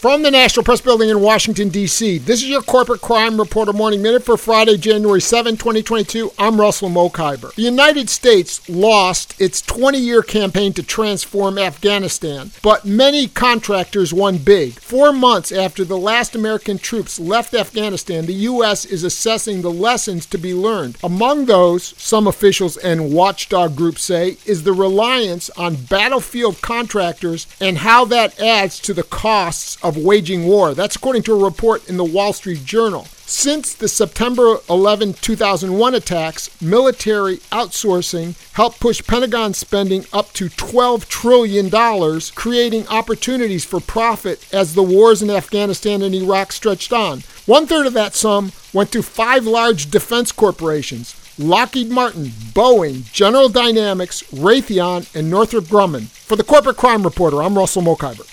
From the National Press Building in Washington, D.C., this is your Corporate Crime Reporter Morning Minute for Friday, January 7, 2022. I'm Russell Mokhiber. The United States lost its 20-year campaign to transform Afghanistan, but many contractors won big. 4 months after the last American troops left Afghanistan, the U.S. is assessing the lessons to be learned. Among those, some officials and watchdog groups say, is the reliance on battlefield contractors and how that adds to the costs of waging war. That's according to a report in the Wall Street Journal. Since the September 11, 2001 attacks, military outsourcing helped push Pentagon spending up to $12 trillion, creating opportunities for profit as the wars in Afghanistan and Iraq stretched on. One-third of that sum went to five large defense corporations: Lockheed Martin, Boeing, General Dynamics, Raytheon, and Northrop Grumman. For the Corporate Crime Reporter, I'm Russell Mokhiber.